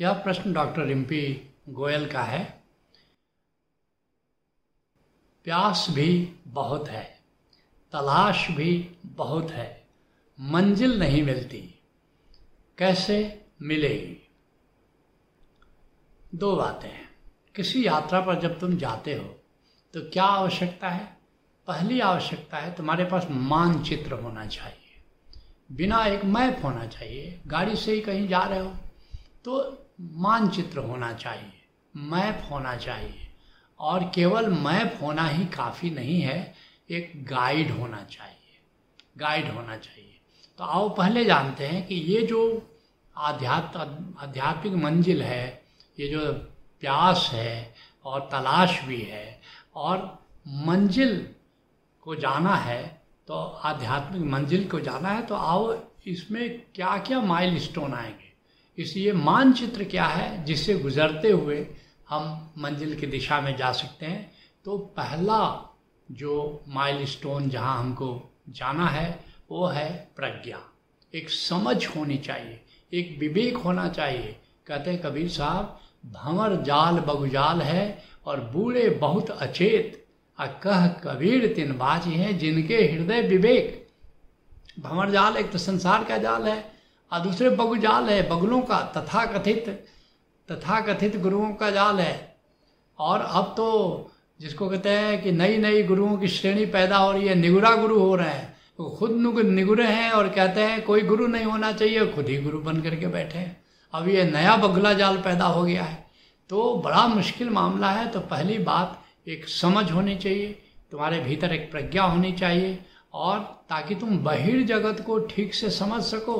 यह प्रश्न डॉक्टर रिंपी गोयल का है। प्यास भी बहुत है, तलाश भी बहुत है, मंजिल नहीं मिलती, कैसे मिलेगी? दो बातें हैं। किसी यात्रा पर जब तुम जाते हो तो क्या आवश्यकता है? पहली आवश्यकता है तुम्हारे पास मानचित्र होना चाहिए, बिना एक मैप होना चाहिए। गाड़ी से ही कहीं जा रहे हो तो मानचित्र होना चाहिए, मैप होना चाहिए। और केवल मैप होना ही काफ़ी नहीं है, एक गाइड होना चाहिए, गाइड होना चाहिए। तो आओ पहले जानते हैं कि ये जो आध्यात्मिक मंजिल है, ये जो प्यास है और तलाश भी है, और मंजिल को जाना है, तो आध्यात्मिक मंजिल को जाना है, तो आओ इसमें क्या क्या माइलस्टोन आएंगे। इसलिए मानचित्र क्या है जिससे गुजरते हुए हम मंजिल की दिशा में जा सकते हैं। तो पहला जो माइलस्टोन जहां हमको जाना है वो है प्रज्ञा। एक समझ होनी चाहिए, एक विवेक होना चाहिए। कहते हैं कबीर साहब, भंवर जाल बगुजाल है और बूढ़े बहुत अचेत, आ कह कबीर तिन बाजी हैं जिनके हृदय विवेक। भंवर जाल एक तो संसार का जाल है और दूसरे बगुजाल है, बगलों का, तथाकथित गुरुओं का जाल है। और अब तो जिसको कहते हैं कि नई नई गुरुओं की श्रेणी पैदा हो रही है, निगुरा गुरु हो रहे हैं, वो खुद निगुरे हैं और कहते हैं कोई गुरु नहीं होना चाहिए, खुद ही गुरु बन करके बैठे हैं। अब ये नया बगुला जाल पैदा हो गया है, तो बड़ा मुश्किल मामला है। तो पहली बात एक समझ होनी चाहिए, तुम्हारे भीतर एक प्रज्ञा होनी चाहिए, और ताकि तुम बहिर् जगत को ठीक से समझ सको।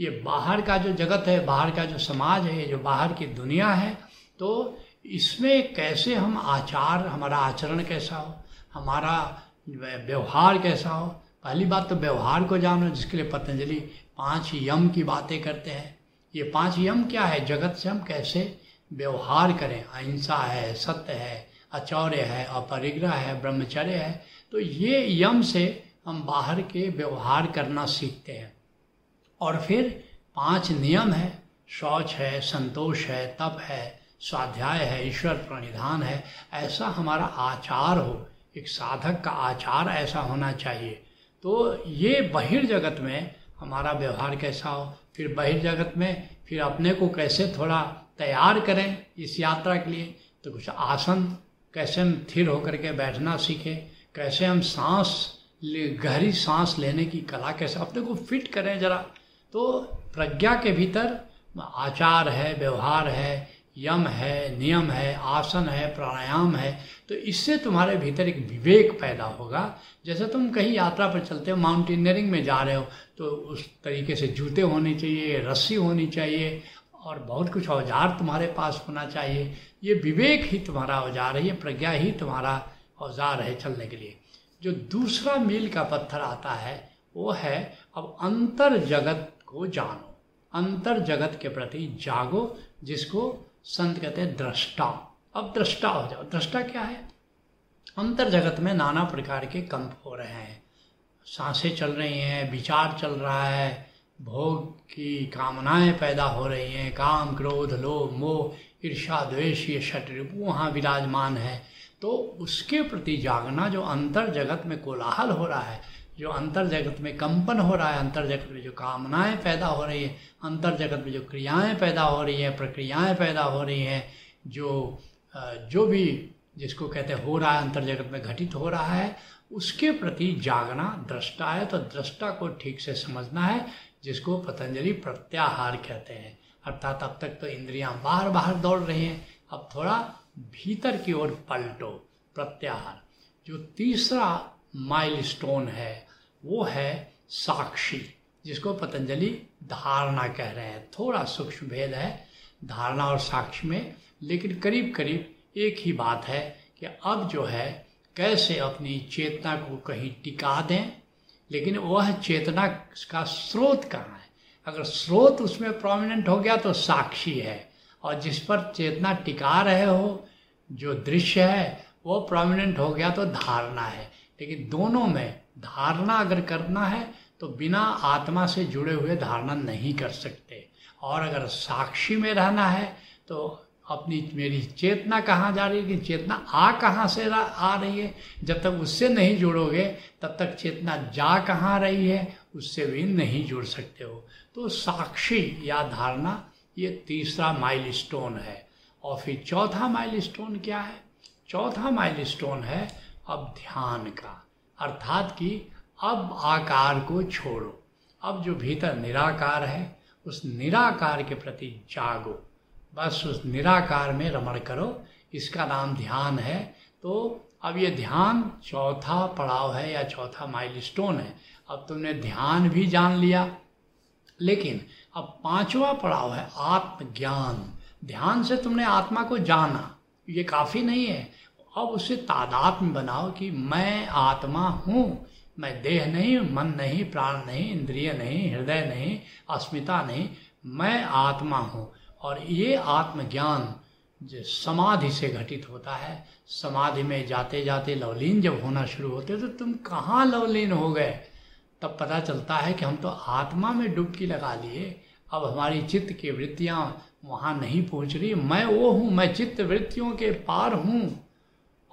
ये बाहर का जो जगत है, बाहर का जो समाज है, जो बाहर की दुनिया है, तो इसमें कैसे हम आचार, हमारा आचरण कैसा हो, हमारा व्यवहार कैसा हो। पहली बात तो व्यवहार को जानो, जिसके लिए पतंजलि 5 यम की बातें करते हैं। ये 5 यम क्या है? जगत से हम कैसे व्यवहार करें। अहिंसा है, सत्य है, अचौर्य है, अपरिग्रह है, ब्रह्मचर्य है। तो ये यम से हम बाहर के व्यवहार करना सीखते हैं। और फिर 5 नियम है, शौच है, संतोष है, तप है, स्वाध्याय है, ईश्वर प्रणिधान है। ऐसा हमारा आचार हो, एक साधक का आचार ऐसा होना चाहिए। तो ये बहिर्जगत में हमारा व्यवहार कैसा हो, फिर बहिर्जगत में फिर अपने को कैसे थोड़ा तैयार करें इस यात्रा के लिए। तो कुछ आसन, कैसे हम स्थिर होकर के बैठना सीखें, कैसे हम सांस, गहरी सांस लेने की कला, कैसे अपने को फिट करें जरा। तो प्रज्ञा के भीतर आचार है, व्यवहार है, यम है, नियम है, आसन है, प्राणायाम है। तो इससे तुम्हारे भीतर एक विवेक पैदा होगा। जैसे तुम कहीं यात्रा पर चलते हो, माउंटेनियरिंग में जा रहे हो, तो उस तरीके से जूते होने चाहिए, रस्सी होनी चाहिए, और बहुत कुछ औजार तुम्हारे पास होना चाहिए। ये विवेक ही तुम्हारा औजार है, ये प्रज्ञा ही तुम्हारा औजार है चलने के लिए। जो दूसरा मील का पत्थर आता है वो है, अब अंतर जगत को जानो, अंतर जगत के प्रति जागो, जिसको संत कहते हैं दृष्टा। अब दृष्टा हो जाओ। दृष्टा क्या है? अंतर जगत में नाना प्रकार के कंप हो रहे हैं, सांसें चल रही हैं, विचार चल रहा है, भोग की कामनाएं पैदा हो रही हैं, काम, क्रोध, लोभ, मोह, ईर्ष्या, द्वेष, ये षट्रिपु वहाँ विराजमान है। तो उसके प्रति जागना, जो अंतर जगत में कोलाहल हो रहा है, जो अंतर जगत में कंपन हो रहा है, अंतर जगत में जो कामनाएं पैदा हो रही है, अंतर जगत में जो क्रियाएं पैदा हो रही हैं, प्रक्रियाएं पैदा हो रही हैं, जो भी जिसको कहते हैं हो रहा है, अंतर जगत में घटित हो रहा है, उसके प्रति जागना दृष्टा है। तो दृष्टा को ठीक से समझना है, जिसको पतंजलि प्रत्याहार कहते हैं। अर्थात अब तक तो इंद्रियां बाहर बाहर दौड़ रही हैं, अब थोड़ा भीतर की ओर पलटो, प्रत्याहार। जो तीसरा माइलस्टोन है वो है साक्षी, जिसको पतंजलि धारणा कह रहे हैं। थोड़ा सूक्ष्म भेद है धारणा और साक्षी में, लेकिन करीब करीब एक ही बात है कि अब जो है कैसे अपनी चेतना को कहीं टिका दें, लेकिन वह चेतना का स्रोत कहाँ है। अगर स्रोत उसमें प्रोमिनेंट हो गया तो साक्षी है, और जिस पर चेतना टिका रहे हो, जो दृश्य है, वो प्रोमिनेंट हो गया तो धारणा है। लेकिन दोनों में धारणा अगर करना है तो बिना आत्मा से जुड़े हुए धारणा नहीं कर सकते। और अगर साक्षी में रहना है तो अपनी मेरी चेतना कहाँ जा रही है कि चेतना आ कहाँ से आ रही है, जब तक उससे नहीं जुड़ोगे तब तक चेतना जा कहाँ रही है उससे भी नहीं जुड़ सकते हो। तो साक्षी या धारणा ये तीसरा माइलस्टोन है। और फिर चौथा माइलस्टोन क्या है? चौथा माइलस्टोन है अब ध्यान का, अर्थात कि अब आकार को छोड़ो, अब जो भीतर निराकार है उस निराकार के प्रति जागो, बस उस निराकार में रमण करो, इसका नाम ध्यान है। तो अब ये ध्यान चौथा पड़ाव है या चौथा माइलस्टोन है। अब तुमने ध्यान भी जान लिया, लेकिन अब पांचवा पड़ाव है आत्मज्ञान। ध्यान से तुमने आत्मा को जाना, ये काफ़ी नहीं है, अब उससे तादात्म्य बनाओ कि मैं आत्मा हूँ, मैं देह नहीं, मन नहीं, प्राण नहीं, इंद्रिय नहीं, हृदय नहीं, अस्मिता नहीं, मैं आत्मा हूँ। और ये आत्मज्ञान जो समाधि से घटित होता है, समाधि में जाते जाते लवलीन जब होना शुरू होते तो तुम कहाँ लवलीन हो गए, तब पता चलता है कि हम तो आत्मा में डुबकी लगा लिए, अब हमारी चित्त की वृत्तियाँ वहाँ नहीं पहुँच रही, मैं वो हूँ, मैं चित्त वृत्तियों के पार हूँ।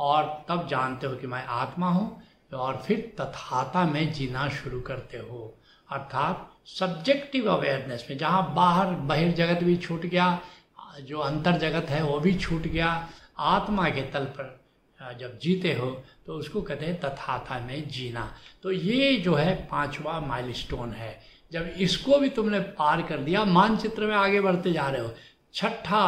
और तब जानते हो कि मैं आत्मा हूँ और फिर तथाता में जीना शुरू करते हो, अर्थात सब्जेक्टिव अवेयरनेस में, जहाँ बाहर बहिर्जगत भी छूट गया, जो अंतर जगत है वो भी छूट गया, आत्मा के तल पर जब जीते हो तो उसको कहते हैं तथाता में जीना। तो ये जो है पांचवा माइलस्टोन है। जब इसको भी तुमने पार कर दिया, मानचित्र में आगे बढ़ते जा रहे हो। छठा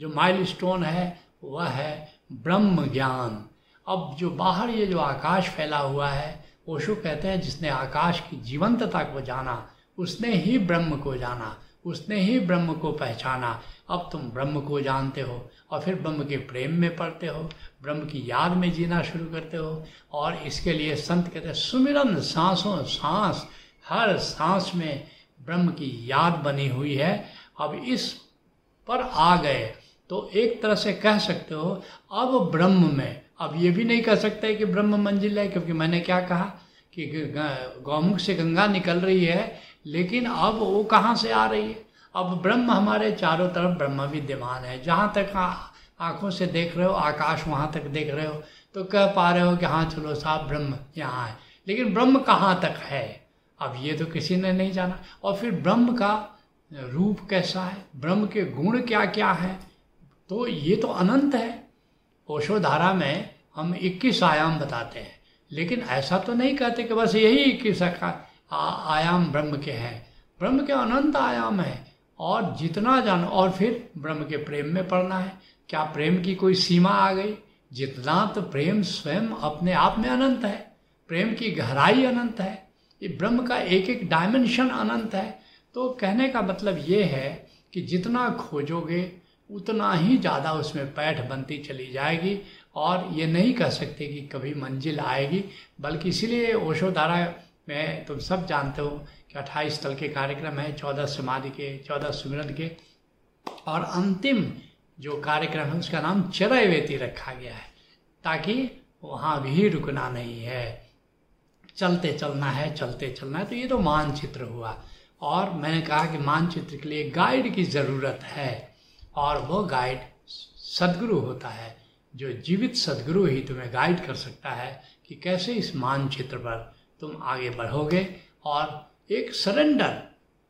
जो माइलस्टोन है वह है ब्रह्म ज्ञान। अब जो बाहर ये जो आकाश फैला हुआ है, ओशो कहते हैं जिसने आकाश की जीवंतता को जाना उसने ही ब्रह्म को जाना, उसने ही ब्रह्म को पहचाना। अब तुम ब्रह्म को जानते हो और फिर ब्रह्म के प्रेम में पड़ते हो, ब्रह्म की याद में जीना शुरू करते हो। और इसके लिए संत कहते हैं सुमिरन सांसों सांस, हर सांस में ब्रह्म की याद बनी हुई है। अब इस पर आ गए तो एक तरह से कह सकते हो अब ब्रह्म में, अब ये भी नहीं कह सकते कि ब्रह्म मंजिल है, क्योंकि मैंने क्या कहा कि गौमुख से गंगा निकल रही है, लेकिन अब वो कहाँ से आ रही है? अब ब्रह्म हमारे चारों तरफ ब्रह्म विद्यमान है, जहाँ तक आँखों से देख रहे हो आकाश वहाँ तक देख रहे हो तो कह पा रहे हो कि हाँ चलो साहब ब्रह्म यहाँ है, लेकिन ब्रह्म कहाँ तक है अब ये तो किसी ने नहीं जाना। और फिर ब्रह्म का रूप कैसा है, ब्रह्म के गुण क्या क्या है, तो ये तो अनंत है। ओषोधारा में हम 21 आयाम बताते हैं, लेकिन ऐसा तो नहीं कहते कि बस यही 21 आयाम ब्रह्म के हैं, ब्रह्म के अनंत आयाम हैं। और जितना जानो, और फिर ब्रह्म के प्रेम में पड़ना है। क्या प्रेम की कोई सीमा आ गई? जितना तो प्रेम स्वयं अपने आप में अनंत है, प्रेम की गहराई अनंत है, ये ब्रह्म का एक एक डायमेंशन अनंत है। तो कहने का मतलब ये है कि जितना खोजोगे उतना ही ज़्यादा उसमें पैठ बनती चली जाएगी और ये नहीं कह सकते कि कभी मंजिल आएगी। बल्कि इसीलिए ओषोधारा में तुम सब जानते हो कि 28 तल के कार्यक्रम हैं, 14 समाधि के, 14 सुमिरन के, और अंतिम जो कार्यक्रम है उसका नाम चरयवेति रखा गया है, ताकि वहाँ भी रुकना नहीं है, चलते चलना है, चलते चलना है। तो ये तो मानचित्र हुआ, और मैंने कहा कि मानचित्र के लिए गाइड की ज़रूरत है, और वो गाइड सदगुरु होता है, जो जीवित सदगुरु ही तुम्हें गाइड कर सकता है कि कैसे इस मानचित्र पर तुम आगे बढ़ोगे। और एक सरेंडर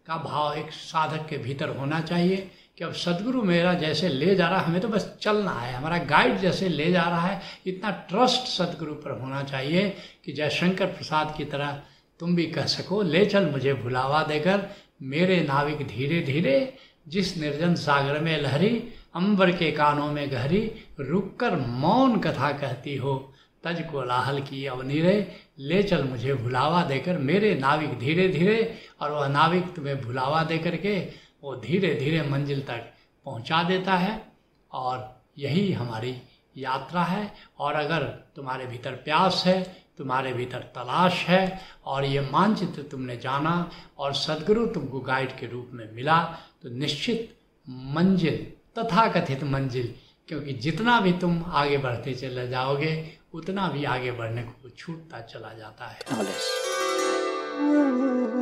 का भाव एक साधक के भीतर होना चाहिए कि अब सदगुरु मेरा जैसे ले जा रहा है, हमें तो बस चलना है, हमारा गाइड जैसे ले जा रहा है, इतना ट्रस्ट सदगुरु पर होना चाहिए कि जयशंकर प्रसाद की तरह तुम भी कह सको ले चल मुझे भुलावा देकर मेरे नाविक धीरे धीरे, जिस निर्जन सागर में लहरी अंबर के कानों में गहरी, रुककर मौन कथा कहती हो तज कोलाहल की अवनीरे, ले चल मुझे भुलावा देकर मेरे नाविक धीरे धीरे। और वह नाविक तुम्हें भुलावा दे करके वो धीरे धीरे मंजिल तक पहुंचा देता है। और यही हमारी यात्रा है। और अगर तुम्हारे भीतर प्यास है, तुम्हारे भीतर तलाश है, और ये मानचित्र तुमने जाना और सदगुरु तुमको गाइड के रूप में मिला, तो निश्चित मंजिल, तथाकथित मंजिल, क्योंकि जितना भी तुम आगे बढ़ते चले जाओगे उतना भी आगे बढ़ने को छूटता चला जाता है।